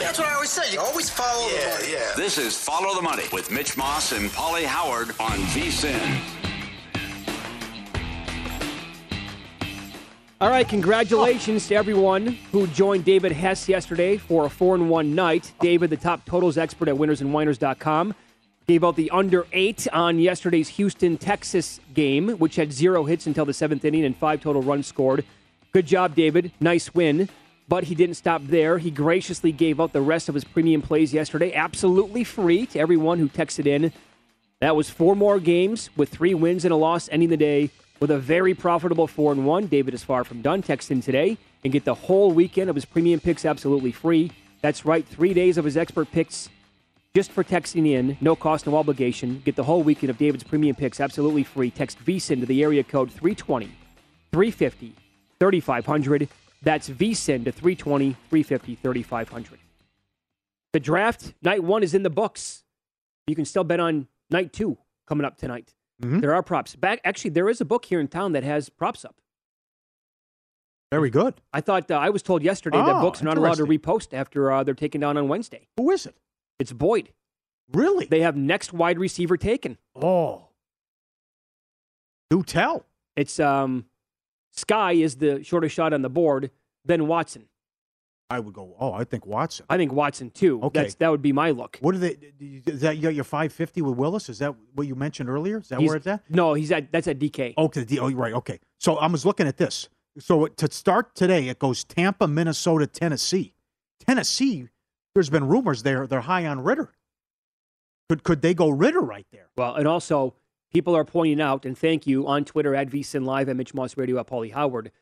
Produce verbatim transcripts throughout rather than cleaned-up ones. That's what I always say. You always follow yeah, the money. Yeah. This is Follow the Money with Mitch Moss and Paulie Howard on VSiN. All right, congratulations oh. to everyone who joined David Hess yesterday for a four and one night. David, the top totals expert at winners and winers dot com, gave out the under eight on yesterday's Houston-Texas game, which had zero hits until the seventh inning and five total runs scored. Good job, David. Nice win. But he didn't stop there. He graciously gave out the rest of his premium plays yesterday, absolutely free to everyone who texted in. That was four more games with three wins and a loss, ending the day with a very profitable four and one. David is far from done. Text in today and get the whole weekend of his premium picks absolutely free. That's right, three days of his expert picks just for texting in. No cost, no obligation. Get the whole weekend of David's premium picks absolutely free. Text VSiN to the area code three twenty, three fifty, thirty-five hundred. That's VSiN to three twenty, three fifty, thirty-five hundred. The draft, night one is in the books. You can still bet on night two coming up tonight. Mm-hmm. There are props. Back, actually, there is a book here in town that has props up. Very good. I thought, uh, I was told yesterday ah, that books are not allowed to repost after uh, they're taken down on Wednesday. Who is it? It's Boyd. Really? They have next wide receiver taken. Oh. Do tell. It's, um... Sky is the shortest shot on the board, then Watson. I would go, oh, I think Watson. I think Watson, too. Okay. That's, that would be my look. What are they? Is that your five fifty with Willis? Is that what you mentioned earlier? Is that he's, where it's at? No, he's at, that's at D K. Okay, D, oh, you're right. Okay. So I was looking at this. So to start today, it goes Tampa, Minnesota, Tennessee. Tennessee, there's been rumors they're, they're high on Ridder. Could, could they go Ridder right there? Well, and also... people are pointing out, and thank you, on Twitter, at VSiN Live, at Mitch Moss Radio, at Paulie Howard,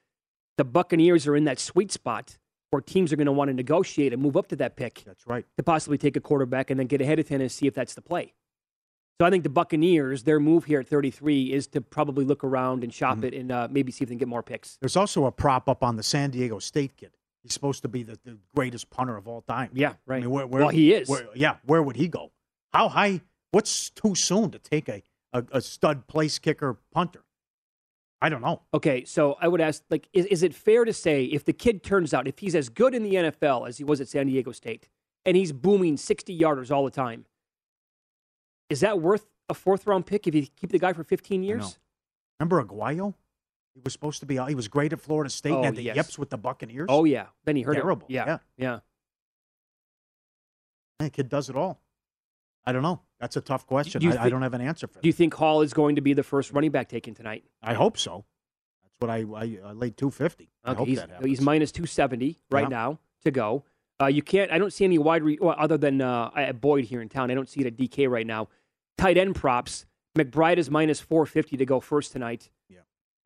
the Buccaneers are in that sweet spot where teams are going to want to negotiate and move up to that pick. That's right. To possibly take a quarterback and then get ahead of Tennessee if that's the play. So I think the Buccaneers, their move here at thirty-three is to probably look around and shop mm-hmm. it and uh, maybe see if they can get more picks. There's also a prop up on the San Diego State kid. He's supposed to be the, the greatest punter of all time. Yeah, right. I mean, where, where, well, he is. Where, yeah, where would he go? How high? What's too soon to take a... A, a stud place kicker punter? I don't know. Okay, so I would ask, like, is, is it fair to say if the kid turns out, if he's as good in the N F L as he was at San Diego State, and he's booming sixty-yarders all the time, is that worth a fourth-round pick if you keep the guy for fifteen years? Remember Aguayo? He was supposed to be, he was great at Florida State oh, and had the yes. yips with the Buccaneers. Oh, yeah. Then he heard Terrible. It. Terrible. Yeah. Yeah. That kid does it all. I don't know. That's a tough question. Do I, think, I don't have an answer for that. Do you think Hall is going to be the first running back taken tonight? I hope so. That's what I, I, I laid two fifty. Okay, I hope he's, that happens. He's minus two seventy right yeah. now to go. Uh, you can't. I don't see any wide re- well, other than uh, at Boyd here in town. I don't see it at D K right now. Tight end props. McBride is minus four fifty to go first tonight. Yeah.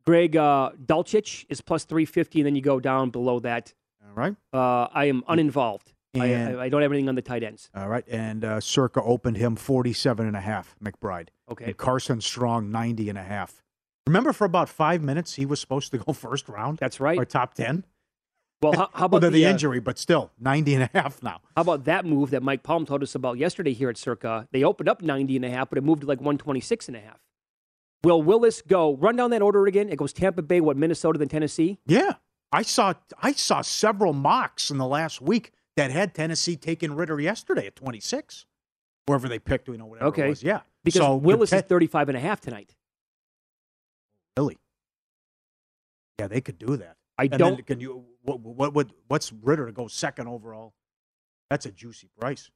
Greg uh, Dulcich is plus three fifty, and then you go down below that. All right. Uh, I am uninvolved. And, I, I don't have anything on the tight ends. All right. And uh, Circa opened him forty-seven and a half, McBride. Okay. And Carson Strong, ninety and a half. Remember, for about five minutes, he was supposed to go first round? That's right. Or top ten? Well, how, how about Other the, the injury, uh, but still, ninety and a half now. How about that move that Mike Palm told us about yesterday here at Circa? They opened up ninety and a half, but it moved to like one twenty-six and a half. Will Willis go, run down that order again? It goes Tampa Bay, what, Minnesota, then Tennessee? Yeah. I saw I saw several mocks in the last week that had Tennessee taking Ridder yesterday at twenty-six. Wherever they picked, we know whatever okay. it was. Yeah. Because so Willis te- is thirty-five and a half tonight. Really? Yeah, they could do that. I and don't. Then can you? What would? What, what's Ridder to go second overall? That's a juicy price.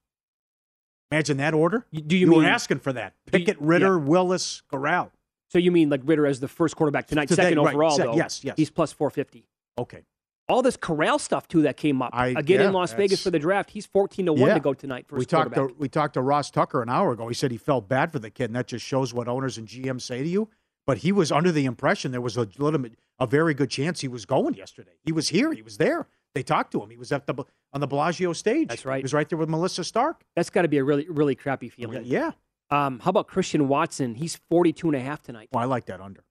Imagine that order. Do you, you mean, were asking for that? Pickett, you, Ridder, yeah. Willis, Corral. So you mean like Ridder as the first quarterback tonight, Today, second right, overall? Se- though. Yes, yes. He's plus four fifty. Okay. All this Corral stuff too that came up I, again yeah, in Las Vegas for the draft. He's fourteen to one to go tonight. First we talked to we talked to Ross Tucker an hour ago. He said he felt bad for the kid, and that just shows what owners and G Ms say to you. But he was under the impression there was a little, a very good chance he was going yesterday. He was here. He was there. They talked to him. He was at the on the Bellagio stage. That's right. He was right there with Melissa Stark. That's got to be a really, really crappy feeling. Yeah. Um, how about Christian Watson? He's forty-two and a half tonight. Well, I like that under.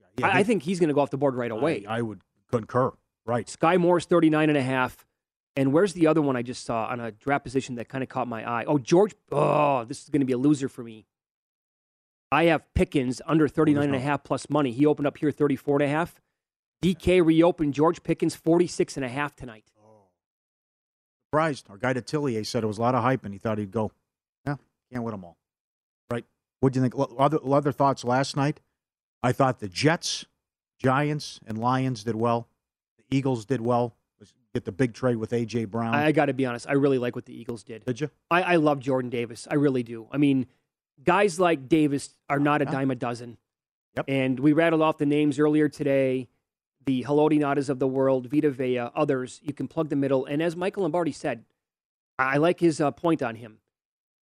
Yeah, yeah, I, he, I think he's going to go off the board right away. I, I would concur. Right. Sky Moore's thirty-nine and a half. And where's the other one I just saw on a draft position that kind of caught my eye? Oh, George. Oh, this is going to be a loser for me. I have Pickens under thirty-nine and a half plus money. He opened up here thirty-four and a half. D K reopened George Pickens forty-six and a half tonight. Oh. Surprised. Our guy Detillier said it was a lot of hype and he thought he'd go. Yeah, can't win them all. Right. What do you think? Other, other thoughts last night? I thought the Jets, Giants, and Lions did well. The Eagles did well. Get the big trade with A J. Brown. I, I got to be honest. I really like what the Eagles did. Did you? I, I love Jordan Davis. I really do. I mean, guys like Davis are not a dime a dozen. Yep. And we rattled off the names earlier today, the Haloti Nadas of the world, Vita Vea, others. You can plug the middle. And as Michael Lombardi said, I like his uh, point on him.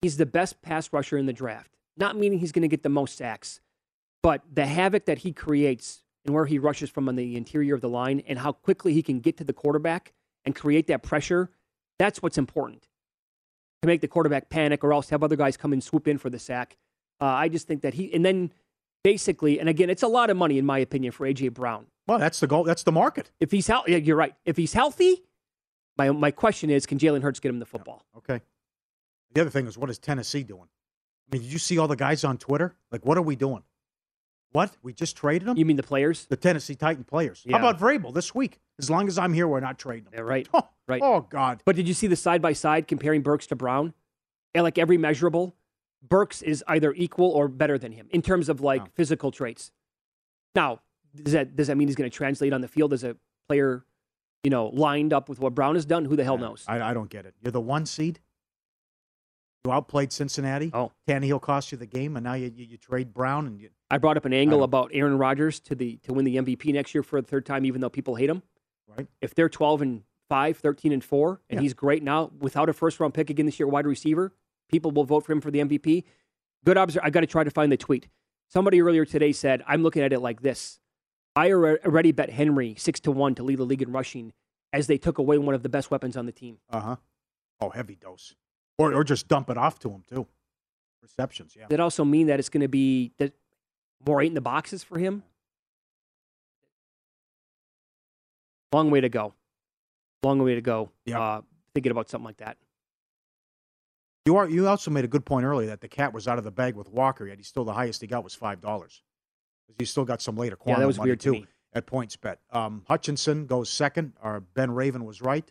He's the best pass rusher in the draft. Not meaning he's going to get the most sacks, but the havoc that he creates and where he rushes from on the interior of the line and how quickly he can get to the quarterback and create that pressure, that's what's important. To make the quarterback panic or else have other guys come and swoop in for the sack. Uh, I just think that he, and then basically, and again, it's a lot of money in my opinion for A J. Brown. Well, that's the goal. That's the market. If he's healthy, yeah, you're right. If he's healthy, my my question is, can Jalen Hurts get him the football? Okay. The other thing is, what is Tennessee doing? I mean, did you see all the guys on Twitter? Like, what are we doing? What? We just traded them? You mean the players? The Tennessee Titan players. Yeah. How about Vrabel this week? As long as I'm here, we're not trading them. Yeah, right. Oh, right. Oh, God. But did you see the side-by-side comparing Burks to Brown? And like every measurable, Burks is either equal or better than him in terms of like oh. physical traits. Now, does that does that mean he's going to translate on the field as a player, you know, lined up with what Brown has done? Who the hell yeah, knows? I, I don't get it. You're the one seed. You outplayed Cincinnati. Oh. Tannehill cost you the game, and now you, you, you trade Brown. And you, I brought up an angle about Aaron Rodgers to the to win the M V P next year for the third time, even though people hate him. Right. If they're twelve and five, thirteen and four, and yeah. he's great now without a first round pick again this year, wide receiver, people will vote for him for the M V P. Good observation. I got to try to find the tweet. Somebody earlier today said, "I'm looking at it like this. I already bet Henry six to one to lead the league in rushing, as they took away one of the best weapons on the team." Uh huh. Oh, heavy dose, or or just dump it off to him too. Receptions, yeah. That also mean that it's going to be that more eight in the boxes for him. Long way to go. Long way to go. Yeah. Uh, thinking about something like that. You are. You also made a good point earlier that the cat was out of the bag with Walker, yet he still the highest he got was five dollars. He still got some later. Yeah, that was weird too. To me. At points bet, um, Hutchinson goes second. Our Ben Raven was right.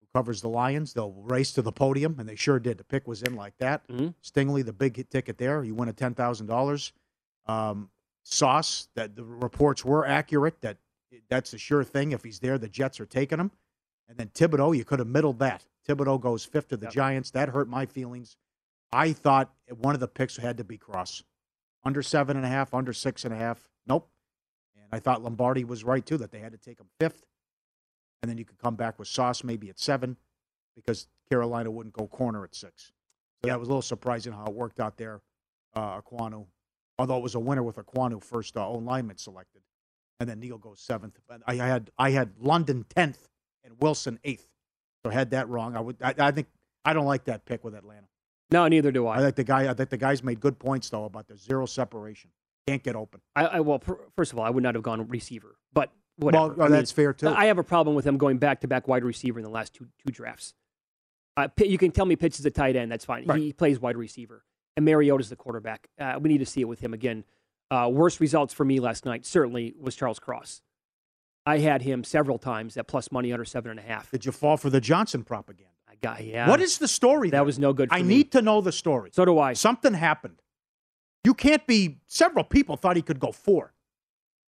Who covers the Lions? They'll race to the podium, and they sure did. The pick was in like that. Mm-hmm. Stingley, the big ticket there. You win a ten thousand dollars. Um, Sauce, that the reports were accurate, that that's a sure thing. If he's there, the Jets are taking him. And then Thibodeaux, you could have middled that. Thibodeaux goes fifth to the yep. Giants. That hurt my feelings. I thought one of the picks had to be Cross. Under seven and a half, under six and a half. Nope. And I thought Lombardi was right, too, that they had to take him fifth. And then you could come back with Sauce maybe at seven because Carolina wouldn't go corner at six. So yeah, it was a little surprising how it worked out there, uh, Ekwonu. Although it was a winner with Ekwonu first uh, own lineman selected. And then Neal goes seventh. But I had I had London tenth and Wilson eighth. So I had that wrong. I would I, I think I don't like that pick with Atlanta. No, neither do I. I think the guy I think the guys made good points though about the zero separation. Can't get open. I, I well pr- first of all, I would not have gone receiver, but whatever. Well, oh, I mean, that's fair too. I have a problem with them going back to back wide receiver in the last two two drafts. Uh, you can tell me Pitts is a tight end. That's fine. Right. He plays wide receiver. And Mariota's the quarterback. Uh, we need to see it with him again. Uh, worst results for me last night certainly was Charles Cross. I had him several times at plus money under seven and a half. Did you fall for the Johnson propaganda? I got yeah. What is the story? That there? was no good. For I me. need to know the story. So do I. Something happened. You can't be. Several people thought he could go four,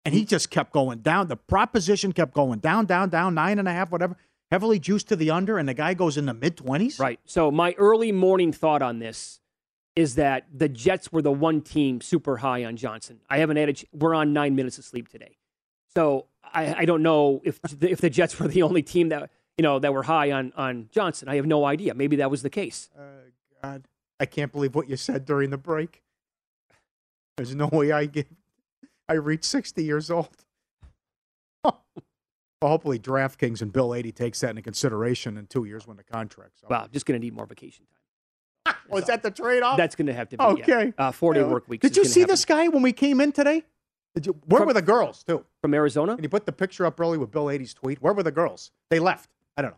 and he just kept going down. The proposition kept going down, down, down, nine and a half, whatever. Heavily juiced to the under, and the guy goes in the mid twenties. Right. So my early morning thought on this is that the Jets were the one team super high on Johnson. I haven't had a, we're on nine minutes of sleep today. So I, I don't know if the, if the Jets were the only team that, you know, that were high on, on Johnson. I have no idea. Maybe that was the case. Uh, God, I can't believe what you said during the break. There's no way I get, I reach sixty years old. Well, hopefully DraftKings and Bill Adie takes that into consideration in two years when the contract's up. Wow, just going to need more vacation time. Oh, is that the trade-off? That's going to have to be, okay. Yeah. Uh, four-day work weeks. Did you see happen. this guy when we came in today? Did you? Where from, were the girls, too? From Arizona? And he put the picture up early with Bill Adie's tweet. Where were the girls? They left. I don't know.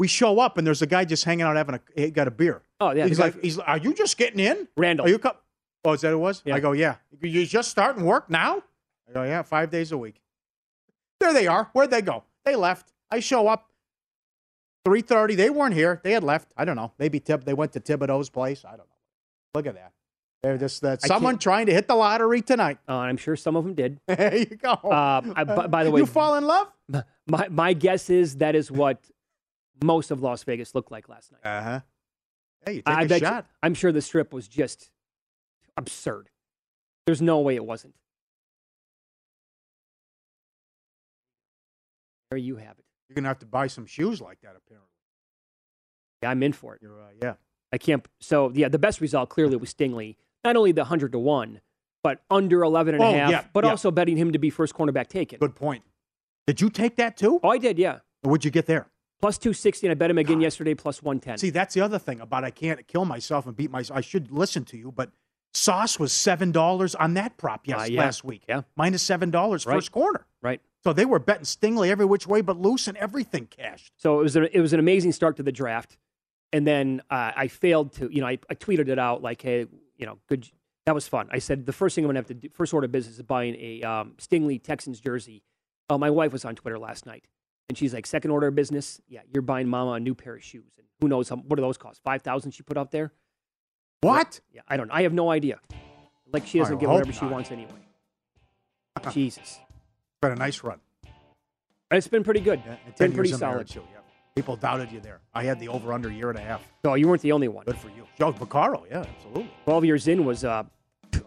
We show up, and there's a guy just hanging out having a – he got a beer. Oh, yeah. He's like, from, he's like, are you just getting in? Randall. Are you co- oh, is that who it was? Yeah. I go, yeah. You're just starting work now? I go, yeah, five days a week. There they are. Where'd they go? They left. I show up. three thirty, they weren't here. They had left. I don't know. Maybe Tib- they went to Thibodeaux's place. I don't know. Look at that. They're just that someone can't... trying to hit the lottery tonight. Uh, I'm sure some of them did. There you go. Uh, I, by, by the way, you fall in love? My my guess is that is what most of Las Vegas looked like last night. Uh huh. Hey, you take I a bet shot. You, I'm sure the strip was just absurd. There's no way it wasn't. There you have it. You're going to have to buy some shoes like that, apparently. Yeah, I'm in for it. You're, uh, yeah. I can't. So, yeah, the best result clearly was Stingley. Not only the one hundred to one, but under eleven and a half, oh, yeah, but yeah. also betting him to be first cornerback taken. Good point. Did you take that, too? Oh, I did, yeah. Or what'd you get there? Plus two sixty, and I bet him again God. yesterday, plus one ten. See, that's the other thing about I can't kill myself and beat myself. I should listen to you, but Sauce was seven dollars on that prop yes, uh, yeah. last week. Yeah. Minus seven dollars right. first corner. Right. So they were betting Stingley every which way but loose, and everything cashed. So it was a, it was an amazing start to the draft, and then uh, I failed to, you know, I, I tweeted it out like, hey, you know, good, that was fun. I said the first thing I'm gonna have to do, first order of business is buying a um, Stingley Texans jersey. Uh, my wife was on Twitter last night, and she's like, second order of business, yeah, you're buying Mama a new pair of shoes, and who knows how, what do those cost? Five thousand she put out there. What? Yeah, I don't know. I have no idea. Like she doesn't get whatever she wants anyway. Jesus. Been a nice run. It's been pretty good. Yeah, it's been pretty solid. Too, yeah. People doubted you there. I had the over-under year and a half. No, you weren't the only one. Good for you. Joe Vaccaro, yeah, absolutely. twelve years in was uh,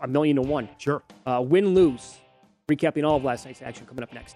a million to one. Sure. Uh, win-lose. Recapping all of last night's action coming up next.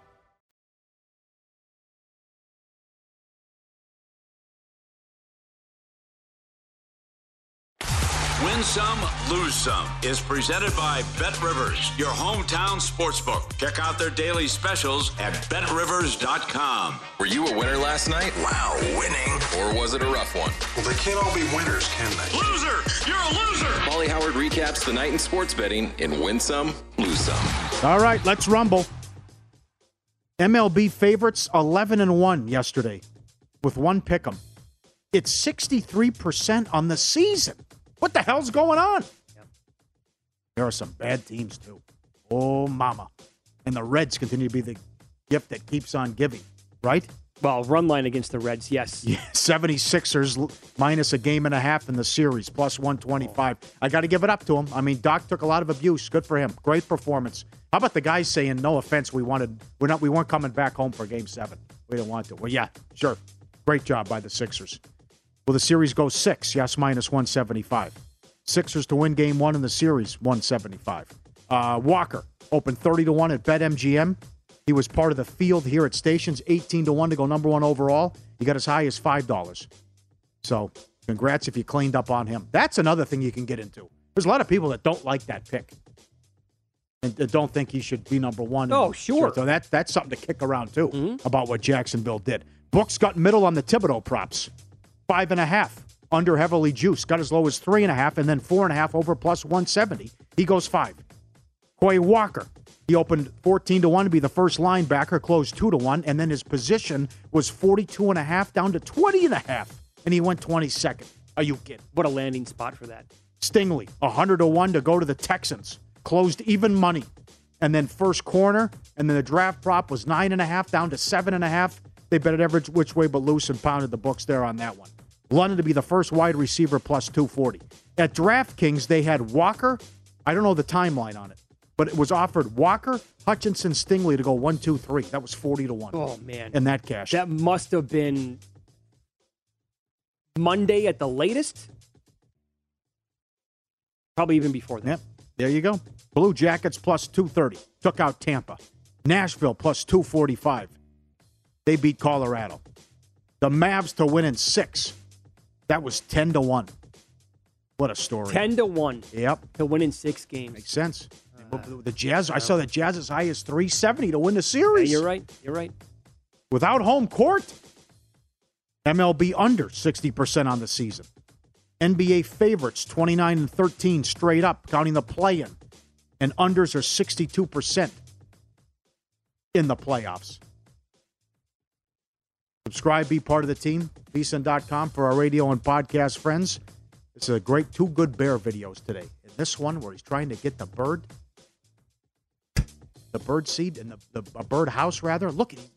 Win Some, Lose Some is presented by Bet Rivers, your hometown sportsbook. Check out their daily specials at bet rivers dot com. Were you a winner last night? Wow, winning. Or was it a rough one? Well, they can't all be winners, can they? Loser! You're a loser! Molly Howard recaps the night in sports betting in Win Some, Lose Some. All right, let's rumble. M L B favorites eleven and one yesterday with one pick'em. It's sixty-three percent on the season. What the hell's going on? Yep. There are some bad teams, too. Oh, mama. And the Reds continue to be the gift that keeps on giving, right? Well, run line against the Reds, yes. Yeah, seventy-sixers minus a game and a half in the series, plus one twenty-five. Oh. I got to give it up to him. I mean, Doc took a lot of abuse. Good for him. Great performance. How about the guys saying, no offense, we wanted, we're not, we weren't coming back home for game seven. We didn't want to. Well, yeah, sure. Great job by the Sixers. Will the series go six? Yes, minus one seventy-five. Sixers to win game one in the series, one seventy-five. Uh, Walker opened thirty to one at BetMGM. He was part of the field here at Stations, eighteen to one to go number one overall. He got as high as five dollars. So congrats if you cleaned up on him. That's another thing you can get into. There's a lot of people that don't like that pick and don't think he should be number one. Oh, sure. So that, that's something to kick around, too, mm-hmm. about what Jacksonville did. Brooks got middle on the Thibodeaux props. Five and a half, under heavily juiced. Got as low as three and a half, and then four and a half over plus one seventy. He goes five. Koi Walker, he opened fourteen to one to be the first linebacker, closed two to one, and then his position was forty-two and a half down to twenty and a half, and he went twenty-second. Are you kidding? What a landing spot for that. Stingley, one hundred to one to go to the Texans, closed even money, and then first corner, and then the draft prop was nine and a half down to seven and a half. They bet it every which way but loose and pounded the books there on that one. London to be the first wide receiver plus two forty. At DraftKings, they had Walker. I don't know the timeline on it, but it was offered Walker, Hutchinson, Stingley to go one, two, three. That was forty to one. Oh, man. In that cash. That must have been Monday at the latest. Probably even before that. Yep. There you go. Blue Jackets plus two thirty. Took out Tampa. Nashville plus two forty-five. They beat Colorado. The Mavs to win in six. That was ten to one. What a story. ten to one. Yep. To win in six games. Makes sense. Uh, the Jazz, uh, I saw the Jazz as high as three seventy to win the series. Yeah, you're right. You're right. Without home court, M L B under sixty percent on the season. N B A favorites, twenty-nine and thirteen straight up, counting the play-in. And unders are sixty-two percent in the playoffs. Subscribe, be part of the team, V S I N dot com for our radio and podcast friends. It's a great two good bear videos today. And this one where he's trying to get the bird, the bird seed and the, the a bird house rather. Look at him.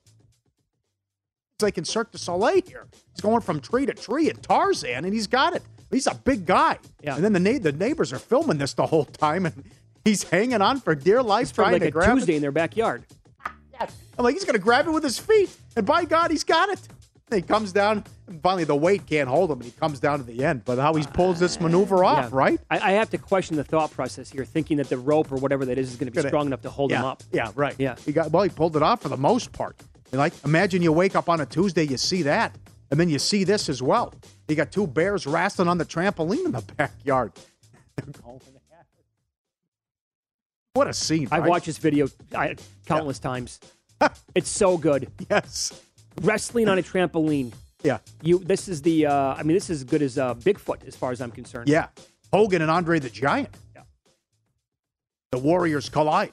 It's like in Cirque du Soleil here. He's going from tree to tree in Tarzan, and he's got it. He's a big guy. Yeah. And then the na- the neighbors are filming this the whole time, and he's hanging on for dear life, it's trying like to grab it. Like a Tuesday in their backyard. Yes. I'm like, he's going to grab it with his feet. And by God, he's got it. And he comes down. And finally, the weight can't hold him, and he comes down to the end. But how he pulls this maneuver off, yeah. right? I, I have to question the thought process here, thinking that the rope or whatever that is is going to be strong enough to hold yeah. him up. Yeah, right. Yeah. He got, well, he pulled it off for the most part. And like, imagine you wake up on a Tuesday, you see that, and then you see this as well. You got two bears wrestling on the trampoline in the backyard. What a scene. I've right? watched this video I, countless yeah. times. It's so good. Yes. Wrestling on a trampoline. Yeah. You. This is the, uh, I mean, this is as good as uh, Bigfoot as far as I'm concerned. Yeah. Hogan and Andre the Giant. Yeah. The Warriors collide.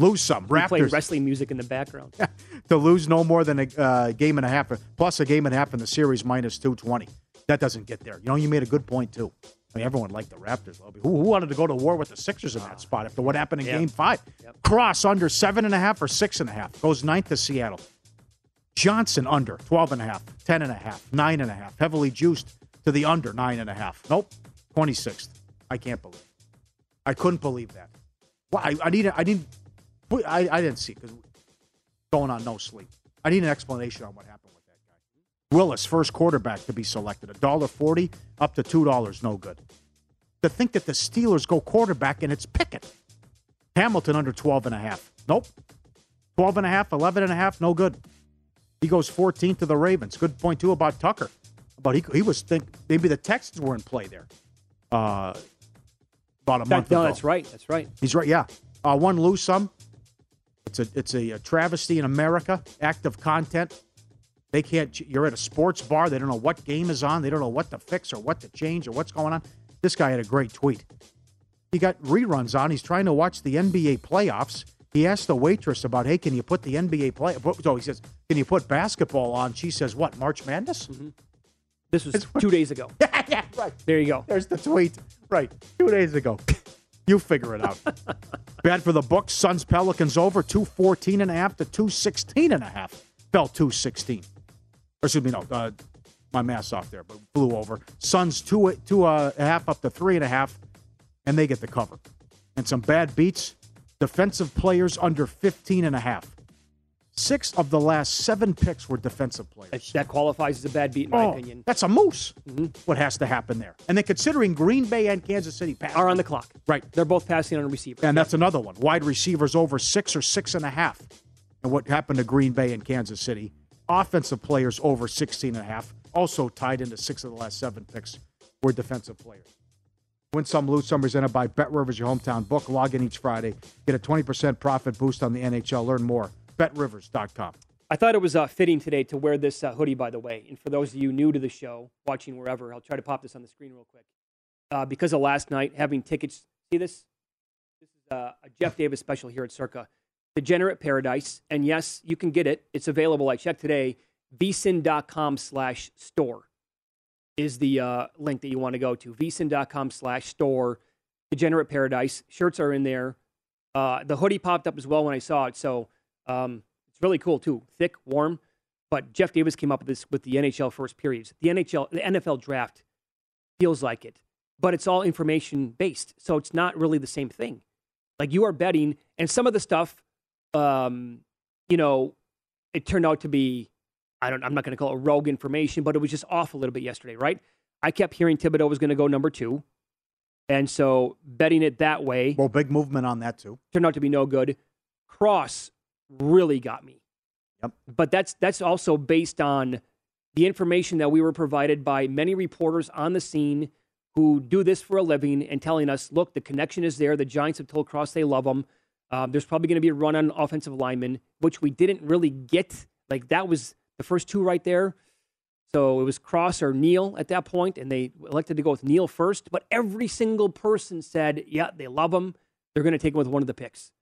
Lose some. We Raptors. Play wrestling music in the background. Yeah. To lose no more than a uh, game and a half, plus a game and a half in the series, minus two twenty. That doesn't get there. You know, you made a good point, too. I mean, everyone liked the Raptors. Who, who wanted to go to war with the Sixers in that spot after what happened in yep. game five? Yep. Cross under seven and a half or six and a half. Goes ninth to Seattle. Johnson under twelve and a half, ten and a half, nine and a half. Heavily juiced to the under nine and a half. Nope. twenty-sixth. I can't believe it. I couldn't believe that. Well, I, I need a, I need I, I didn't see it because going on no sleep. I need an explanation on what happened with that guy. Willis, first quarterback to be selected. one dollar forty up to two dollars, no good. To think that the Steelers go quarterback and it's Pickett. Hamilton under twelve and a half. Nope. twelve and a half, eleven and a half, no good. He goes fourteenth to the Ravens. Good point, too, about Tucker. But he, he was think maybe the Texans were in play there uh, about a that, month no, ago. No, that's right. That's right. He's right, yeah. Uh, one lose some. It's a it's a, a travesty in America. Active content. They can't. You're at a sports bar. They don't know what game is on. They don't know what to fix or what to change or what's going on. This guy had a great tweet. He got reruns on. He's trying to watch the N B A playoffs. He asked the waitress about, hey, can you put the N B A play? So he says, can you put basketball on? She says, what, March Madness? Mm-hmm. This was it's, two days ago. Yeah, yeah, right. There you go. There's the tweet. Right, two days ago. You figure it out. Bad for the books. Suns Pelicans over two fourteen and a half to two sixteen and a half. Fell two sixteen. Or excuse me, no, uh, my math's off there, but blew over. Suns two two uh, a half up to three and a half, and they get the cover. And some bad beats. Defensive players under fifteen and a half. Six of the last seven picks were defensive players. That qualifies as a bad beat, in my oh, opinion. That's a moose, mm-hmm. what has to happen there. And then considering Green Bay and Kansas City pass. Are on the clock. Right. They're both passing on receivers. And that's another one. Wide receivers over six or six and a half. And what happened to Green Bay and Kansas City. Offensive players over sixteen and a half. Also tied into six of the last seven picks were defensive players. Win some, lose some, presented by Bet Rivers, your hometown book. Log in each Friday. Get a twenty percent profit boost on the N H L. Learn more. Bet Rivers dot com. I thought it was uh, fitting today to wear this uh, hoodie, by the way. And for those of you new to the show, watching wherever, I'll try to pop this on the screen real quick. Uh, because of last night, having tickets. See this? This is uh, a Jeff Davis special here at Circa. Degenerate Paradise. And yes, you can get it. It's available. I checked today. VSiN.com slash store is the uh, link that you want to go to. VSiN.com slash store. Degenerate Paradise. Shirts are in there. Uh, the hoodie popped up as well when I saw it. So... Um, it's really cool too, thick, warm. But Jeff Davis came up with this with the N H L first periods. The N H L, the N F L draft feels like it, but it's all information based, so it's not really the same thing. Like you are betting, and some of the stuff, um, you know, it turned out to be, I don't, I'm not going to call it rogue information, but it was just off a little bit yesterday, right? I kept hearing Thibodeaux was going to go number two, and so betting it that way. Well, big movement on that too. Turned out to be no good. Cross. Really got me. Yep. But that's that's also based on the information that we were provided by many reporters on the scene who do this for a living and telling us, look, the connection is there. The Giants have told Cross they love him. Um, there's probably going to be a run on offensive linemen, which we didn't really get. Like, that was the first two right there. So it was Cross or Neal at that point, and they elected to go with Neal first. But every single person said, yeah, they love him. They're going to take him with one of the picks.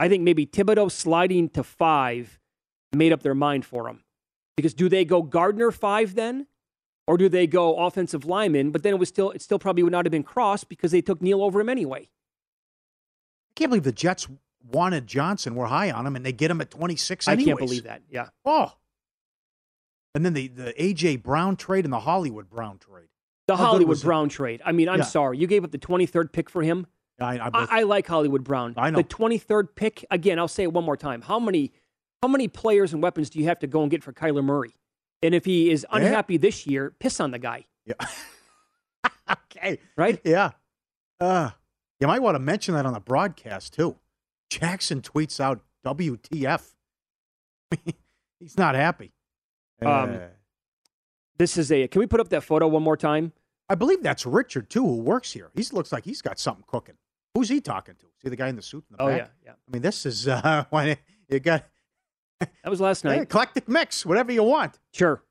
I think maybe Thibodeaux sliding to five made up their mind for him. Because do they go Gardner five then? Or do they go offensive lineman? But then it was still it still probably would not have been Cross because they took Neal over him anyway. I can't believe the Jets wanted Johnson, were high on him, and they get him at twenty-six anyways. I can't believe that, yeah. Oh. And then the, the A J. Brown trade and the Hollywood Brown trade. The How Hollywood Brown that? trade. I mean, I'm yeah. sorry. You gave up the twenty-third pick for him. I, I, I like Hollywood Brown. I know. The twenty-third pick, again, I'll say it one more time. How many how many players and weapons do you have to go and get for Kyler Murray? And if he is unhappy yeah. this year, piss on the guy. Yeah. Okay. Right? Yeah. Uh, you might want to mention that on the broadcast, too. Jackson tweets out W T F. He's not happy. Um, uh. This is a... Can we put up that photo one more time? I believe that's Richard, too, who works here. He looks like he's got something cooking. Who's he talking to? See the guy in the suit in the oh, back? Oh, yeah, yeah. I mean, this is uh, when you got... That was last night. Yeah, eclectic mix, whatever you want. Sure.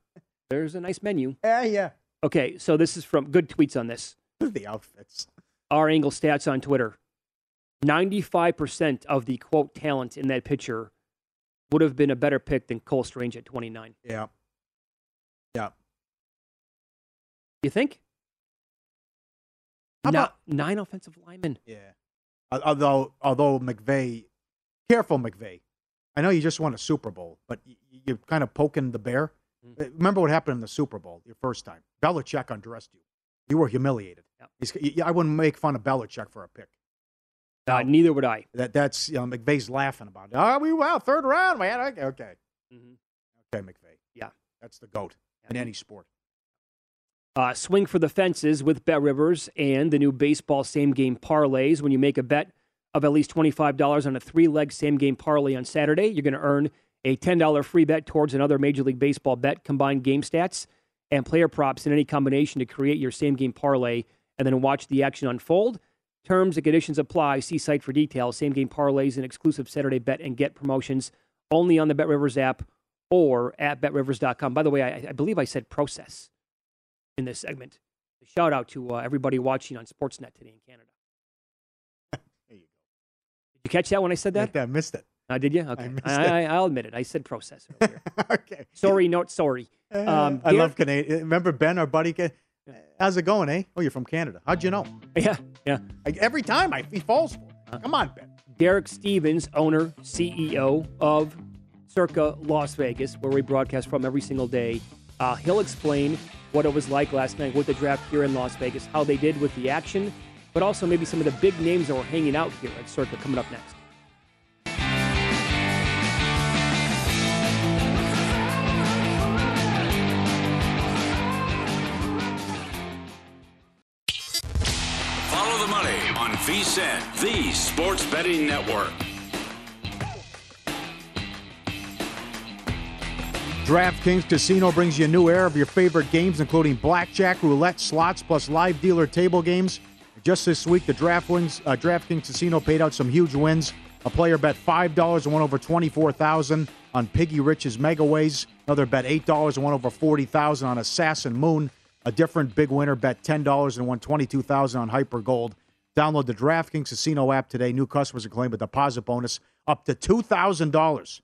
There's a nice menu. Yeah, uh, yeah. Okay, so this is from... Good tweets on this. The outfits. Our Angle Stats on Twitter. ninety-five percent of the, quote, talent in that picture would have been a better pick than Cole Strange at twenty-nine. Yeah. Yeah. You think? How about no, nine offensive linemen? Yeah. Although, although McVay, careful McVay. I know you just won a Super Bowl, but you, you're kind of poking the bear. Mm-hmm. Remember what happened in the Super Bowl your first time? Belichick undressed you. You were humiliated. Yep. I wouldn't make fun of Belichick for a pick. Uh, no, neither would I. That that's you know, McVay's laughing about it. Oh, we well third round, man. Okay, okay, mm-hmm. okay, McVay. Yeah, that's the goat yeah. in any sport. Uh, swing for the fences with Bet Rivers and the new baseball same-game parlays. When you make a bet of at least twenty-five dollars on a three-leg same-game parlay on Saturday, you're going to earn a ten dollar free bet towards another Major League Baseball bet. Combine game stats and player props in any combination to create your same-game parlay and then watch the action unfold. Terms and conditions apply. See site for details. Same-game parlays and exclusive Saturday bet and get promotions only on the Bet Rivers app or at bet rivers dot com. By the way, I, I believe I said process in this segment. A shout out to uh, everybody watching on Sportsnet today in Canada. There you go. Did you catch that when I said that? I missed it. Uh, did you? Okay. I I, I'll admit it. I said process earlier. Okay. Sorry, not sorry. Um, I love Canadian. Remember Ben, our buddy? How's it going, eh? Oh, you're from Canada. How'd you know? Yeah, yeah. I, every time I, he falls for it. Uh, Come on, Ben. Derek Stevens, owner, C E O of Circa Las Vegas, where we broadcast from every single day. Uh, he'll explain what it was like last night with the draft here in Las Vegas, how they did with the action, but also maybe some of the big names that were hanging out here at Circa coming up next. Follow the money on VSiN, the sports betting network. DraftKings Casino brings you a new era of your favorite games, including blackjack, roulette, slots, plus live dealer table games. Just this week, the Draft wins, uh, DraftKings Casino paid out some huge wins. A player bet five dollars and won over twenty-four thousand dollars on Piggy Rich's Megaways. Another bet eight dollars and won over forty thousand dollars on Assassin Moon. A different big winner bet ten dollars and won twenty-two thousand dollars on Hyper Gold. Download the DraftKings Casino app today. New customers can claim a deposit bonus up to two thousand dollars.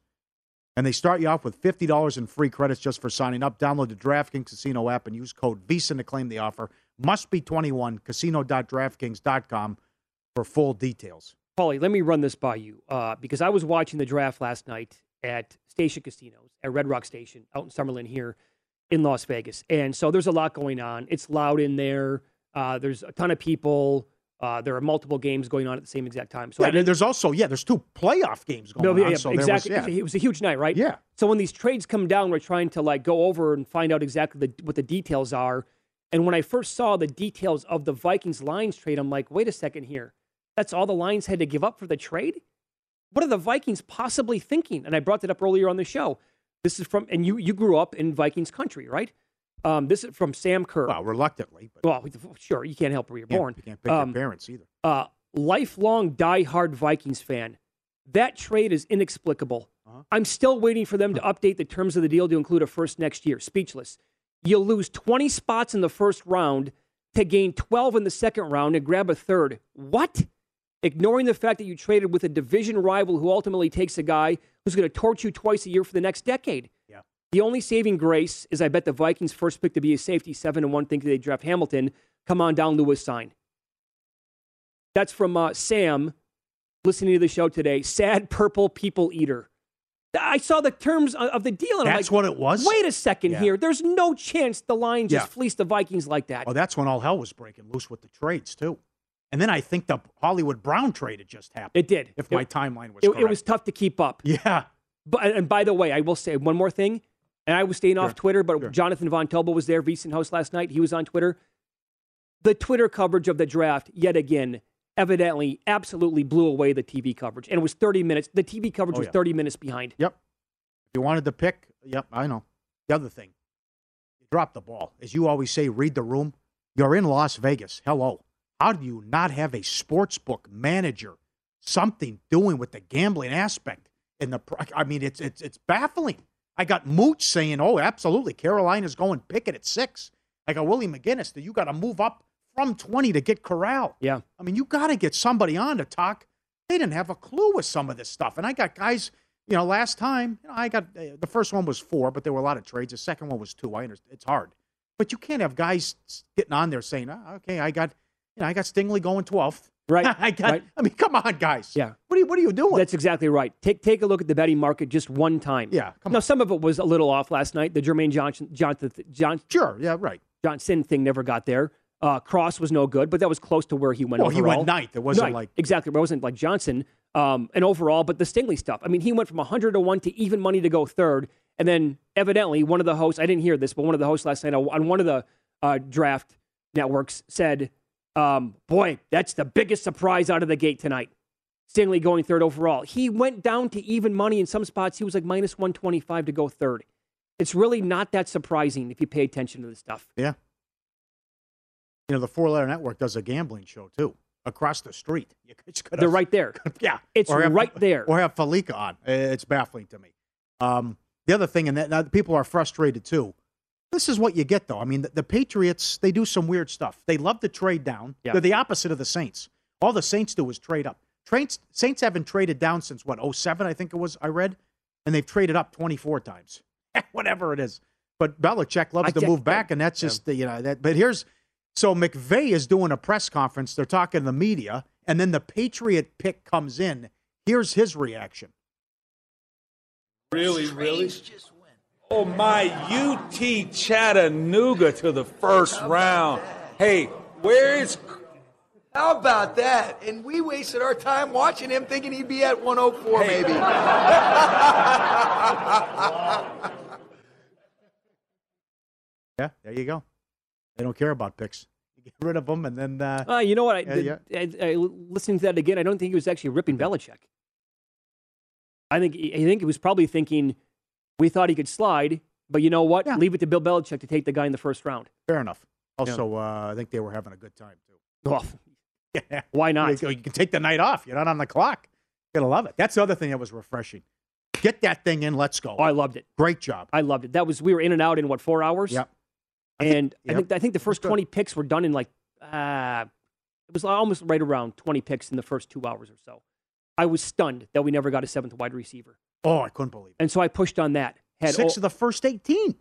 And they start you off with fifty dollars in free credits just for signing up. Download the DraftKings Casino app and use code VSiN to claim the offer. Must be twenty-one, casino dot draftkings dot com for full details. Paulie, let me run this by you uh, because I was watching the draft last night at Station Casinos, at Red Rock Station out in Summerlin here in Las Vegas. And so there's a lot going on. It's loud in there. Uh, there's a ton of people. Uh, there are multiple games going on at the same exact time. So yeah, there's also, yeah, there's two playoff games going no, yeah, on. So exactly. There was, yeah. It was a huge night, right? Yeah. So when these trades come down, we're trying to like go over and find out exactly the, what the details are. And when I first saw the details of the Vikings-Lions trade, I'm like, wait a second here. That's all the Lions had to give up for the trade? What are the Vikings possibly thinking? And I brought that up earlier on the show. This is from, and you you grew up in Vikings country, right? Um, this is from Sam Kerr. Well, reluctantly. But well, sure, you can't help where you're can't, born. You can't pick um, your parents either. Uh, lifelong diehard Vikings fan. That trade is inexplicable. Uh-huh. I'm still waiting for them to update the terms of the deal to include a first next year. Speechless. You'll lose twenty spots in the first round to gain twelve in the second round and grab a third. What? Ignoring the fact that you traded with a division rival who ultimately takes a guy who's going to torch you twice a year for the next decade. Yeah. The only saving grace is I bet the Vikings' first pick to be a safety, seven and one, think they draft Hamilton. Come on down, Lewis sign. That's from uh, Sam, listening to the show today. Sad purple people eater. I saw the terms of the deal. And that's I'm like, what it was? Wait a second yeah. here. There's no chance the Lions yeah. just fleeced the Vikings like that. Oh, that's when all hell was breaking loose with the trades, too. And then I think the Hollywood Brown trade had just happened. It did. If it, my timeline was it, correct. It was tough to keep up. Yeah. But and by the way, I will say one more thing. And I was staying off sure, Twitter, but sure. Jonathan Von Tobel was there, VSiN host last night. He was on Twitter. The Twitter coverage of the draft, yet again, evidently, absolutely blew away the T V coverage. And it was thirty minutes. The T V coverage oh, was yeah. thirty minutes behind. Yep. If you wanted to pick, yep, I know. The other thing, you dropped the ball. As you always say, read the room. You're in Las Vegas. Hello. How do you not have a sportsbook manager, something doing with the gambling aspect? And the, I mean, it's it's it's baffling. I got Mooch saying, "Oh, absolutely, Carolina's going Pickett at six." I got Willie McGinnis. That you got to move up from twenty to get Corral. Yeah, I mean, you got to get somebody on to talk. They didn't have a clue with some of this stuff. And I got guys, you know, last time, you know, I got uh, the first one was four, but there were a lot of trades. The second one was two. I understand it's hard, but you can't have guys getting on there saying, oh, "Okay, I got, you know, I got Stingley going twelfth." Right. I got, right. I mean, come on, guys. Yeah. What are you, what are you doing? That's exactly right. Take take a look at the betting market just one time. Yeah. Come now, on. Some of it was a little off last night. The Jermaine Johnson, Johnson, Johnson. Sure. Yeah, right. Johnson thing never got there. Uh, Cross was no good, but that was close to where he went well, overall. Well, he went ninth. It wasn't ninth. like. Exactly. It wasn't like Johnson um, and overall, but the Stingley stuff. I mean, he went from one hundred to one to even money to go third. And then evidently one of the hosts, I didn't hear this, but one of the hosts last night on one of the uh, draft networks said, Um, boy, that's the biggest surprise out of the gate tonight. Stingley going third overall. He went down to even money in some spots. He was like minus one twenty-five to go third. It's really not that surprising if you pay attention to this stuff. Yeah. You know, the Four Letter Network does a gambling show, too, across the street. You have, They're right there. Yeah. It's have, right there. Or have Felica on. It's baffling to me. Um, the other thing, and that now people are frustrated, too. This is what you get, though. I mean, the, the Patriots, they do some weird stuff. They love to trade down. Yeah. They're the opposite of the Saints. All the Saints do is trade up. Trains, Saints haven't traded down since, what, oh seven, I think it was, I read? And they've traded up twenty-four times. Whatever it is. But Belichick loves I to move back, and that's just, yeah. the, you know, that. But here's, so McVay is doing a press conference. They're talking to the media, and then the Patriot pick comes in. Here's his reaction. Really, really? Oh, my U T Chattanooga to the first round. Hey, where is... How about that? And we wasted our time watching him thinking he'd be at one oh four, hey. Maybe. Yeah, there you go. They don't care about picks. You get rid of them and then... Uh, uh, you know what? I, uh, yeah. I, I, I, listening to that again, I don't think he was actually ripping Belichick. I think, I think he was probably thinking... We thought he could slide, but you know what? Yeah. Leave it to Bill Belichick to take the guy in the first round. Fair enough. Also, yeah. uh, I think they were having a good time, too. Oh, yeah. Why not? You can take the night off. You're not on the clock. You're going to love it. That's the other thing that was refreshing. Get that thing in. Let's go. Oh, I loved it. Great job. I loved it. That was We were in and out in, what, four hours? Yep. I and think, yep. I, think, I think the first twenty picks were done in like, uh, it was almost right around twenty picks in the first two hours or so. I was stunned that we never got a seventh wide receiver. Oh, I couldn't believe it. And so I pushed on that. Had Six o- of the first eighteen.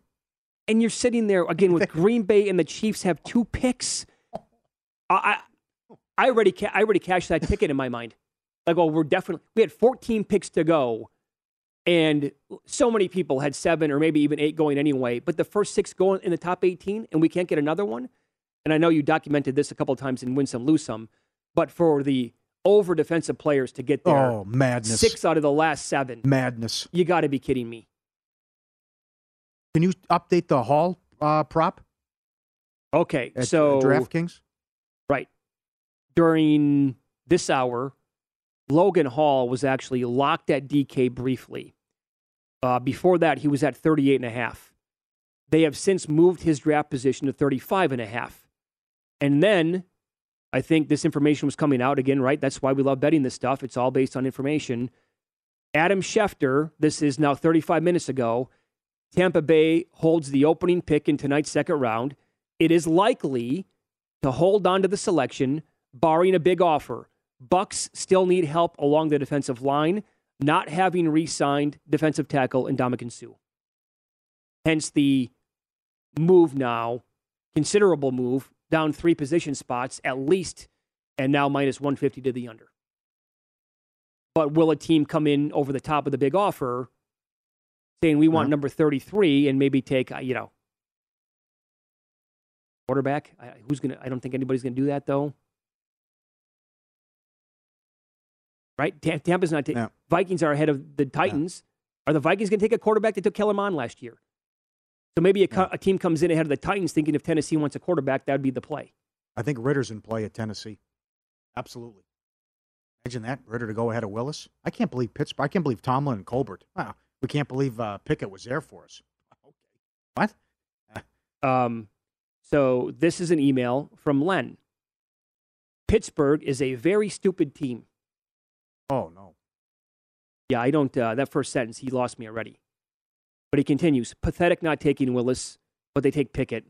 And you're sitting there, again, with Green Bay and the Chiefs have two picks. I I already ca- I already cashed that ticket in my mind. Like, oh, we're definitely... We had fourteen picks to go, and so many people had seven or maybe even eight going anyway, but the first six going in the top eighteen, and we can't get another one? And I know you documented this a couple of times in Win Some, Lose Some, but for the... over defensive players to get there. Oh, madness. Six out of the last seven. Madness. You got to be kidding me. Can you update the Hall uh, prop? Okay, at, so... Uh, DraftKings? Right. During this hour, Logan Hall was actually locked at D K briefly. Uh, before that, he was at thirty-eight and a half. They have since moved his draft position to thirty-five and a half. And then... I think this information was coming out again, right? That's why we love betting this stuff. It's all based on information. Adam Schefter, this is now thirty-five minutes ago. Tampa Bay holds the opening pick in tonight's second round. It is likely to hold on to the selection, barring a big offer. Bucks still need help along the defensive line, not having re-signed defensive tackle Ndamukong Suh. Hence the move now, considerable move, down three position spots at least, and now minus one fifty to the under. But will a team come in over the top of the big offer saying we want uh-huh. number thirty-three and maybe take, you know, quarterback? I, who's going to, I don't think anybody's going to do that though. Right? Tampa's not, ta- no. Vikings are ahead of the Titans. No. Are the Vikings going to take a quarterback that took Kellen Mond last year? So maybe a, co- a team comes in ahead of the Titans thinking if Tennessee wants a quarterback, that would be the play. I think Ritter's in play at Tennessee. Absolutely. Imagine that, Ridder to go ahead of Willis. I can't believe Pittsburgh. I can't believe Tomlin and Colbert. Wow. We can't believe uh, Pickett was there for us. What? um, so this is an email from Len. Pittsburgh is a very stupid team. Oh, no. Yeah, I don't, uh, that first sentence, he lost me already. But he continues, pathetic not taking Willis, but they take Pickett.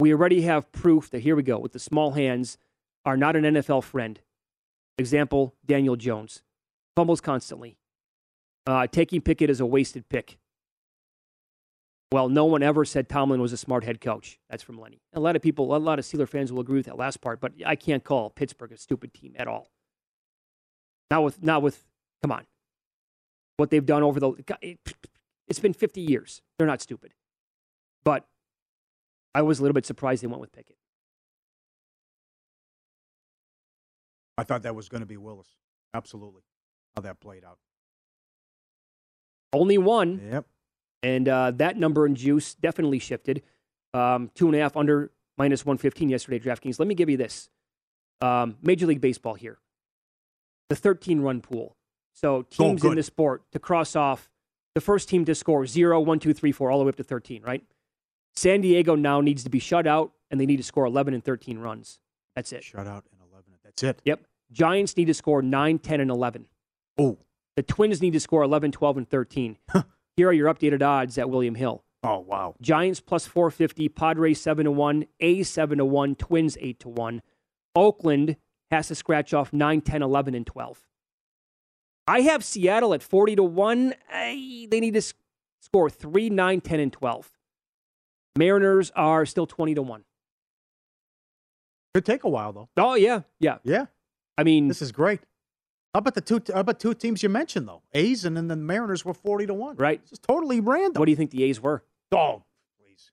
We already have proof that, here we go, with the small hands, are not an N F L friend. Example, Daniel Jones. Fumbles constantly. Uh, taking Pickett is a wasted pick. Well, no one ever said Tomlin was a smart head coach. That's from Lenny. A lot of people, a lot of Steeler fans will agree with that last part, but I can't call Pittsburgh a stupid team at all. Not with, not with, come on. What they've done over the, it's been fifty years. They're not stupid. But I was a little bit surprised they went with Pickett. I thought that was going to be Willis. Absolutely. How that played out. Only one. Yep. And uh, that number in juice definitely shifted. Um, two and a half under minus one fifteen yesterday, DraftKings. Let me give you this. Um, Major League Baseball here. The thirteen-run pool. So teams oh, in the sport to cross off the first team to score zero, one, two, three, four, all the way up to thirteen, right? San Diego now needs to be shut out, and they need to score eleven and thirteen runs. That's it. Shut out and eleven. That's it. Yep. Giants need to score nine, ten, and eleven. Oh. The Twins need to score eleven, twelve, and thirteen. Huh. Here are your updated odds at William Hill. Oh, wow. Giants plus four fifty, Padres seven to one, A's seven to one, Twins eight to one. Oakland has to scratch off nine, ten, eleven, and twelve. I have Seattle at forty to one. They need to score three, nine, ten, and twelve. Mariners are still twenty to one. Could take a while, though. Oh, yeah. Yeah. Yeah. I mean, this is great. How about the two? How about two teams you mentioned though? A's and then the Mariners were forty to one. Right, it's just totally random. What do you think the A's were? Oh, please.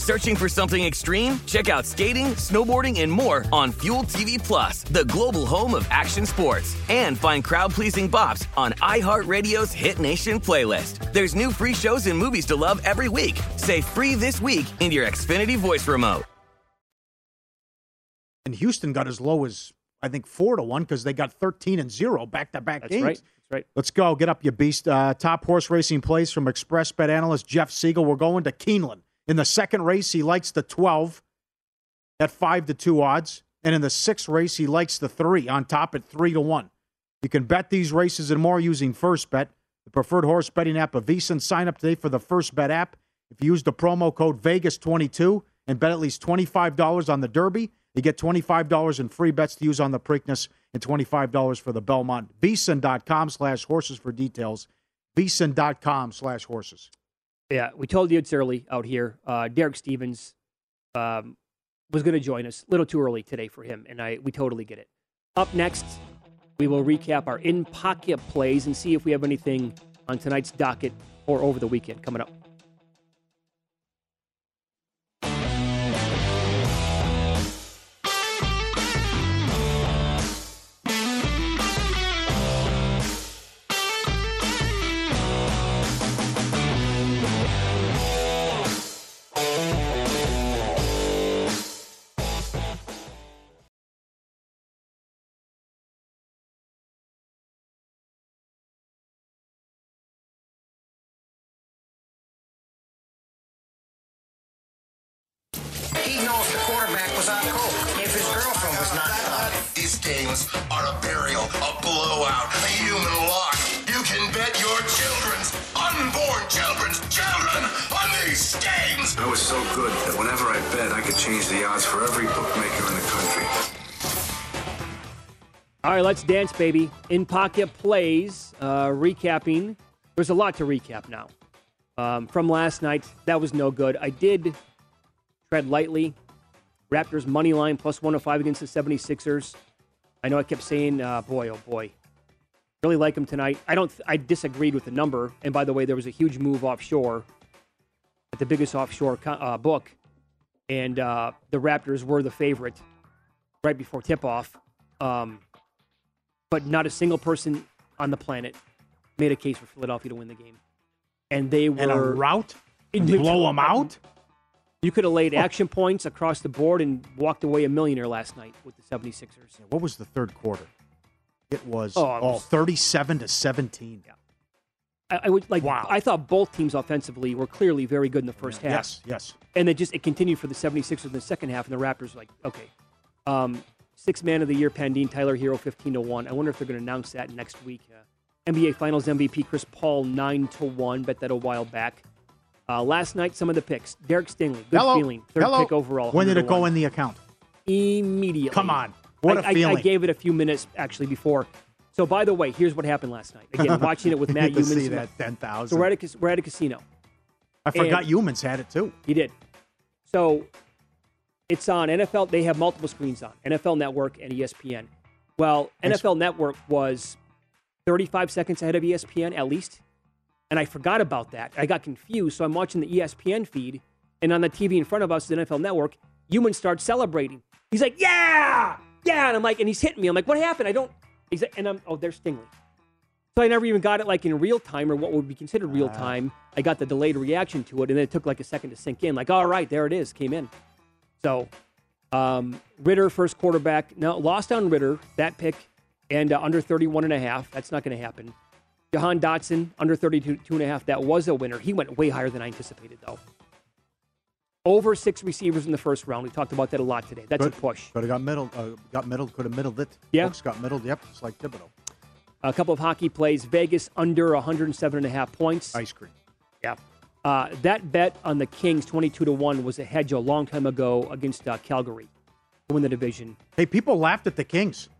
Searching for something extreme? Check out skating, snowboarding, and more on Fuel T V Plus, the global home of action sports. And find crowd-pleasing bops on iHeartRadio's Hit Nation playlist. There's new free shows and movies to love every week. Say free this week in your Xfinity voice remote. And Houston got as low as, I think, four to one because they got thirteen and zero back-to-back games. That's right. That's right. Let's go. Get up, you beast. Uh, top horse racing plays from Express Bet analyst Jeff Siegel. We're going to Keeneland. In the second race, he likes the twelve at five to two odds. And in the sixth race, he likes the three on top at three to one. You can bet these races and more using First Bet, the preferred horse betting app of VSiN. Sign up today for the First Bet app. If you use the promo code Vegas twenty-two and bet at least twenty-five dollars on the Derby, you get twenty-five dollars in free bets to use on the Preakness and twenty-five dollars for the Belmont. VSiN.com slash horses for details. VSiN.com slash horses. Yeah, we told you it's early out here. Uh, Derek Stevens um, was going to join us. A little too early today for him, and I we totally get it. Up next, we will recap our in-pocket plays and see if we have anything on tonight's docket or over the weekend coming up. kings are a burial, a blowout, a human lock. You can bet your children's, unborn children's children on these games. I was so good that whenever I bet, I could change the odds for every bookmaker in the country. All right, let's dance, baby. In pocket plays, uh, recapping. There's a lot to recap now. Um, from last night, that was no good. I did tread lightly. Raptors money line plus one oh five against the seventy-sixers. I know I kept saying, uh, boy, oh boy, really like them tonight. I don't. Th- I disagreed with the number. And by the way, there was a huge move offshore at the biggest offshore co- uh, book, and uh, the Raptors were the favorite right before tip-off. Um, but not a single person on the planet made a case for Philadelphia to win the game, and they were and a rout blow them out. You could have laid action points across the board and walked away a millionaire last night with the seventy-sixers. Yeah, what was the third quarter? It was oh, it oh was, thirty-seven to seventeen. Yeah, I, I would like. Wow. I thought both teams offensively were clearly very good in the first yeah. half. Yes, yes. And it just it continued for the seventy-sixers in the second half, and the Raptors were like, okay, um, six man of the year Pandine, Tyler Hero, fifteen to one. I wonder if they're going to announce that next week. Uh, N B A Finals M V P Chris Paul, nine to one. Bet that a while back. Uh, last night, some of the picks. Derek Stingley, good Hello. feeling. Third Hello. pick overall. When did it go in the account? Immediately. Come on. What I, a I, feeling. I gave it a few minutes, actually, before. So, by the way, here's what happened last night. Again, watching it with Matt Humans. See that ten thousand. So, we're at, a, we're at a casino. I forgot and Humans had it, too. He did. So, it's on N F L. They have multiple screens on. N F L Network and E S P N. Well, Thanks. N F L Network was thirty-five seconds ahead of E S P N, at least. And I forgot about that. I got confused, so I'm watching the E S P N feed, and on the T V in front of us is the N F L Network. Human starts celebrating. He's like, "Yeah, yeah!" And I'm like, and he's hitting me. I'm like, "What happened?" I don't. He's like, and I'm, oh, there's Stingley. So I never even got it like in real time or what would be considered real time. I got the delayed reaction to it, and then it took like a second to sink in. Like, all right, there it is, came in. So um, Ridder, first quarterback, no, lost on Ridder that pick, and uh, under thirty-one and a half. That's not going to happen. Jahan Dotson, under thirty-two and a half. That was a winner. He went way higher than I anticipated, though. Over six receivers in the first round. We talked about that a lot today. That's could, a push. Could have got middled. Uh, got middled. Could have middled it. Yeah. Brooks got middled. Yep. Just like Thibodeaux. A couple of hockey plays. Vegas under one oh seven and a half points. Ice cream. Yeah. Uh, that bet on the Kings twenty-two to one was a hedge a long time ago against uh, Calgary to win the division. Hey, people laughed at the Kings.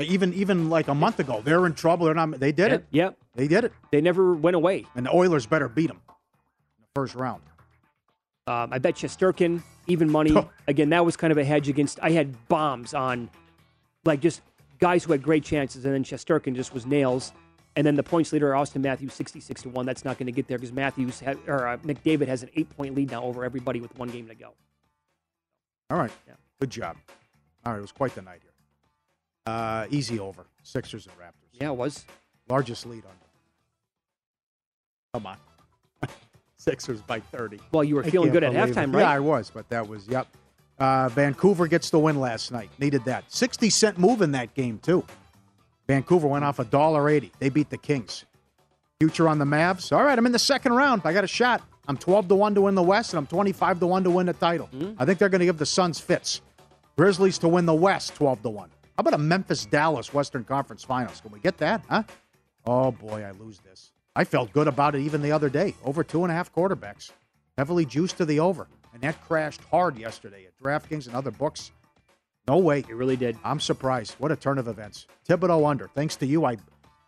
Even even like a month ago, they're in trouble. They're not. They did yep, it. Yep. They did it. They never went away. And the Oilers better beat them in the first round. Um, I bet Shesterkin, even money. Again, that was kind of a hedge against. I had bombs on, like just guys who had great chances, and then Shesterkin just was nails. And then the points leader, Austin Matthews, sixty-six to one. That's not going to get there because Matthews had, or uh, McDavid has an eight-point lead now over everybody with one game to go. All right. Yeah. Good job. All right. It was quite the night here. Uh, easy over. Sixers and Raptors. Yeah, it was. Largest lead under. Come on. Sixers by thirty. Well, you were feeling good at halftime, right? Yeah, I was, but that was, yep. Uh, Vancouver gets the win last night. Needed that. sixty cent move in that game, too. Vancouver went off one dollar eighty. They beat the Kings. Future on the Mavs. All right, I'm in the second round. I got a shot. I'm twelve to one to win the West, and I'm twenty-five to one to win the title. Mm-hmm. I think they're going to give the Suns fits. Grizzlies to win the West, twelve to one. How about a Memphis-Dallas Western Conference Finals? Can we get that, huh? Oh, boy, I lose this. I felt good about it even the other day. Over two and a half quarterbacks. Heavily juiced to the over. And that crashed hard yesterday at DraftKings and other books. No way. It really did. I'm surprised. What a turn of events. Thibodeaux under. Thanks to you, I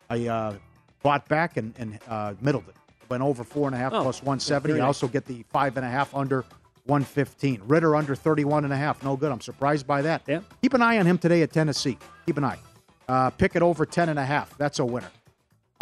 I uh, bought back and, and uh, middled it. Went over four and a half oh, plus one seventy. I also get the five and a half under one fifteen. Ridder under thirty-one and a half. No good. I'm surprised by that. Yeah. Keep an eye on him today at Tennessee. Keep an eye. Uh, Pickett over ten and a half. That's a winner.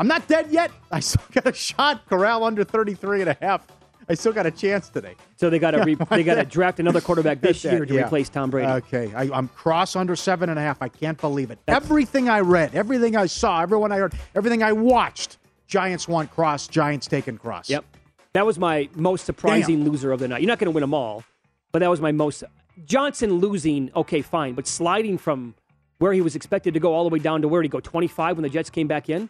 I'm not dead yet. I still got a shot. Corral under thirty-three and a half. I still got a chance today. So they got to re- they got to draft another quarterback this year to yeah. replace Tom Brady. Okay. I, I'm cross under seven and a half. I can't believe it. That's everything I read, everything I saw, everyone I heard, everything I watched. Giants want cross. Giants taking cross. Yep. That was my most surprising Damn. loser of the night. You're not going to win them all, but that was my most. Johnson losing, okay, fine, but sliding from where he was expected to go all the way down to where did he go, twenty-five when the Jets came back in?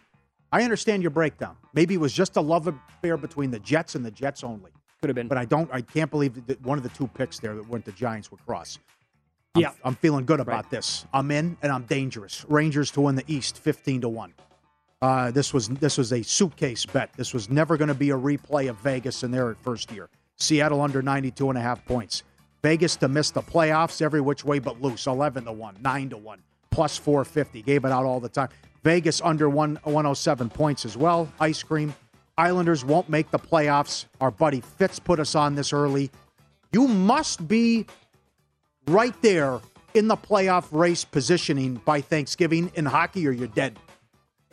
I understand your breakdown. Maybe it was just a love affair between the Jets and the Jets only. Could have been. But I don't. I can't believe that one of the two picks there that went to Giants would cross. I'm, yeah. I'm feeling good about right. this. I'm in, and I'm dangerous. Rangers to win the East, fifteen to one. Uh, this was this was a suitcase bet. This was never going to be a replay of Vegas in their first year. Seattle under ninety-two and a half points. Vegas to miss the playoffs every which way but loose, eleven to one, nine to one, plus four fifty. Gave it out all the time. Vegas under one oh seven points as well. Ice cream. Islanders won't make the playoffs. Our buddy Fitz put us on this early. You must be right there in the playoff race positioning by Thanksgiving in hockey or you're dead.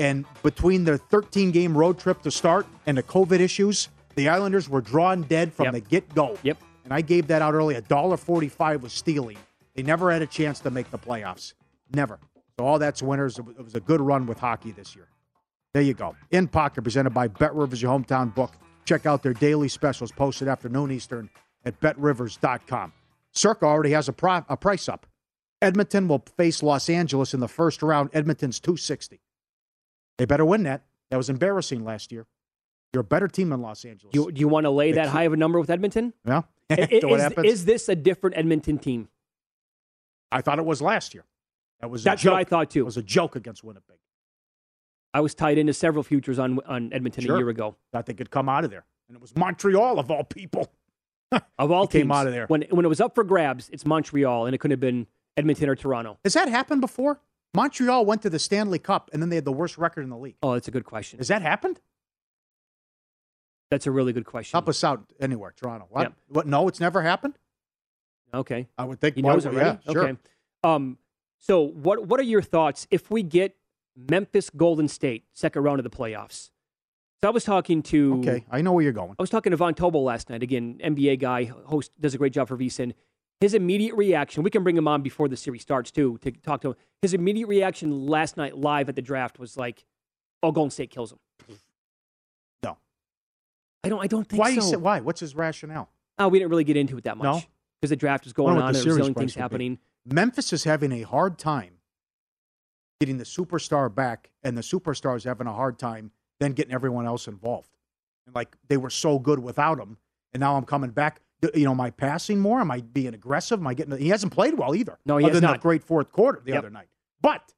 And between their thirteen-game road trip to start and the COVID issues, the Islanders were drawn dead from yep. the get-go. Yep. And I gave that out early. one dollar forty-five was stealing. They never had a chance to make the playoffs. Never. So all that's winners. It was a good run with hockey this year. There you go. In Pocket, presented by Bet Rivers, your hometown book. Check out their daily specials posted after noon Eastern at bet rivers dot com. Circa already has a, pro- a price up. Edmonton will face Los Angeles in the first round. Edmonton's two sixty. They better win that. That was embarrassing last year. You're a better team than Los Angeles. Do you, you want to lay that high of a number with Edmonton? Yeah. is, is, is this a different Edmonton team? I thought it was last year. That was That's a joke. What I thought, too. It was a joke against Winnipeg. I was tied into several futures on on Edmonton sure. a year ago. Thought they could come out of there. And it was Montreal, of all people. Of all teams. Came out of there. When, when it was up for grabs, it's Montreal, and it could have been Edmonton or Toronto. Has that happened before? Montreal went to the Stanley Cup, and then they had the worst record in the league. Oh, that's a good question. Has that happened? That's a really good question. Help us out anywhere, Toronto. What? Yep. What? No, it's never happened? Okay. I would think. He knows already? Yeah, sure. Okay. Um, so what, what are your thoughts if we get Memphis Golden State, second round of the playoffs? So I was talking to... Okay, I know where you're going. I was talking to Von Tobel last night. Again, N B A guy, host, does a great job for VSiN. His immediate reaction, we can bring him on before the series starts, too, to talk to him. His immediate reaction last night live at the draft was like, oh, Golden State kills him. No. I don't I don't think why so. Say, why? What's his rationale? Oh, we didn't really get into it that much. No? Because the draft was going on, the there were zillion things happening. Be. Memphis is having a hard time getting the superstar back, and the superstar's having a hard time then getting everyone else involved. And like, they were so good without him, and now I'm coming back. You know, am I passing more? Am I being aggressive? Am I getting? He hasn't played well either. No, he has not. Other than the great fourth quarter the yep. other night. But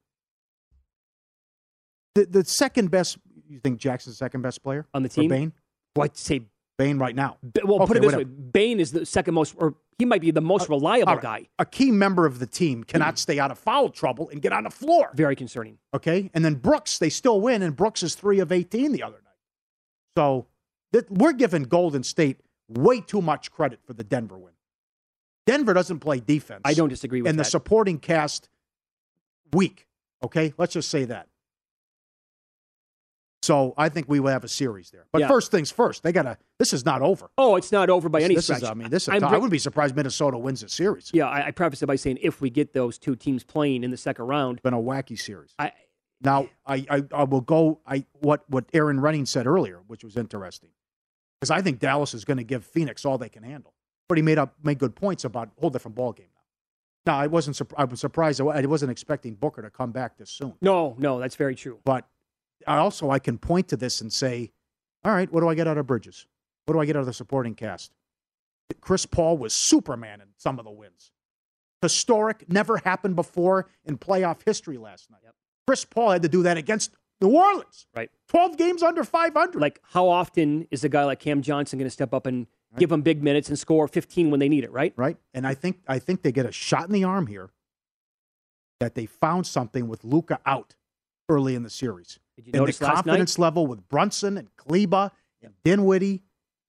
the the second best. You think Jackson's the second best player on the team? Bane. What say? Bane right now. B- well, okay, put it this whatever. way: Bane is the second most, or he might be the most uh, reliable right. guy. A key member of the team cannot mm. stay out of foul trouble and get on the floor. Very concerning. Okay, and then Brooks, they still win, and Brooks is three of eighteen the other night. So that we're giving Golden State way too much credit for the Denver win. Denver doesn't play defense. I don't disagree with and that. And the supporting cast, weak. Okay? Let's just say that. So I think we will have a series there. But yeah. first things first, they got to, this is not over. Oh, it's not over by this, any this stretch. Is, I mean, this is, I wouldn't be surprised Minnesota wins the series. Yeah, I, I preface it by saying if we get those two teams playing in the second round. It's been a wacky series. I, now, I, I, I will go, I what, what Aaron Renning said earlier, which was interesting. Because I think Dallas is going to give Phoenix all they can handle. But he made up made good points about a whole different ballgame now. Now, I wasn't I was surprised. I wasn't expecting Booker to come back this soon. No, no, that's very true. But I also, I can point to this and say, all right, what do I get out of Bridges? What do I get out of the supporting cast? Chris Paul was Superman in some of the wins. Historic, never happened before in playoff history last night. Yep. Chris Paul had to do that against New Orleans, right? twelve games under five hundred. Like, how often is a guy like Cam Johnson going to step up and right. give them big minutes and score fifteen when they need it, right? Right. And I think I think they get a shot in the arm here that they found something with Luka out early in the series. Did you and notice the confidence last night? Level with Brunson and Kleba and Dinwiddie.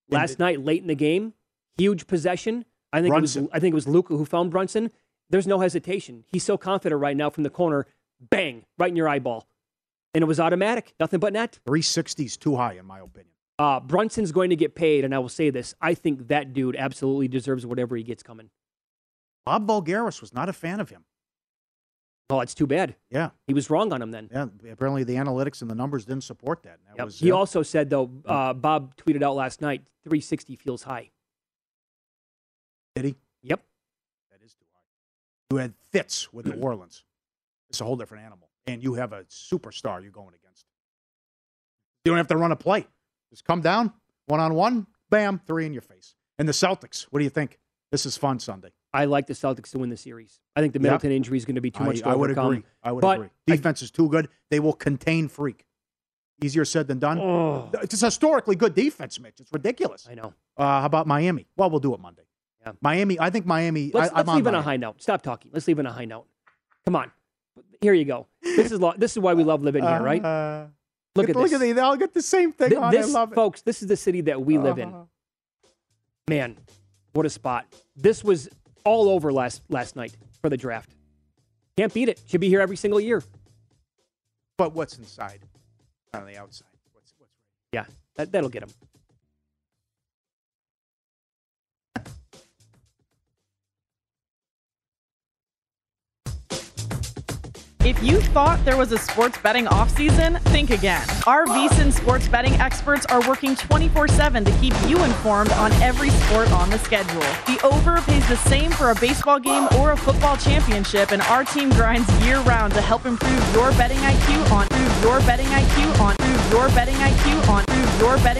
Last and the, night, late in the game, huge possession. I think Brunson. it was I think it was Luka who found Brunson. There's no hesitation. He's so confident right now from the corner, bang, right in your eyeball. And it was automatic. Nothing but net. three sixty is too high, in my opinion. Uh, Brunson's going to get paid, and I will say this. I think that dude absolutely deserves whatever he gets coming. Bob Voulgaris was not a fan of him. Oh, it's too bad. Yeah. He was wrong on him then. Yeah, apparently the analytics and the numbers didn't support that. that yep. was, he uh, also said, though, uh, Bob tweeted out last night, three sixty feels high. Did he? Yep. That is too high. You had Fitz with New Orleans. It's a whole different animal. And you have a superstar you're going against. You don't have to run a play. Just come down, one-on-one, bam, three in your face. And the Celtics, what do you think? This is fun Sunday. I like the Celtics to win the series. I think the Middleton yep. injury is going to be too much I, to I overcome. Would agree. I would but agree. Defense I, is too good. They will contain Freak. Easier said than done. Oh. It's a historically good defense, Mitch. It's ridiculous. I know. Uh, how about Miami? Well, we'll do it Monday. Yeah. Miami, I think Miami. Let's, I, let's I'm leave on, on a high note. Stop talking. Let's leave on a high note. Come on. Here you go. This is lo- this is why we love living uh, here, right? Uh, look, get, at look at this. Look at they all get the same thing Th- on. This, I love it. Folks, this is the city that we uh-huh. live in. Man, what a spot. This was all over last last night for the draft. Can't beat it. Should be here every single year. But what's inside? On the outside. What's, what's... Yeah, that, that'll get him. If you thought there was a sports betting offseason, think again. Our VSiN sports betting experts are working twenty-four seven to keep you informed on every sport on the schedule. The over pays the same for a baseball game or a football championship, and our team grinds year-round to help improve your betting I Q on improve your betting I Q on improve your betting I Q on improve your betting.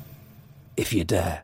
If you dare.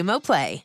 Xumo Play.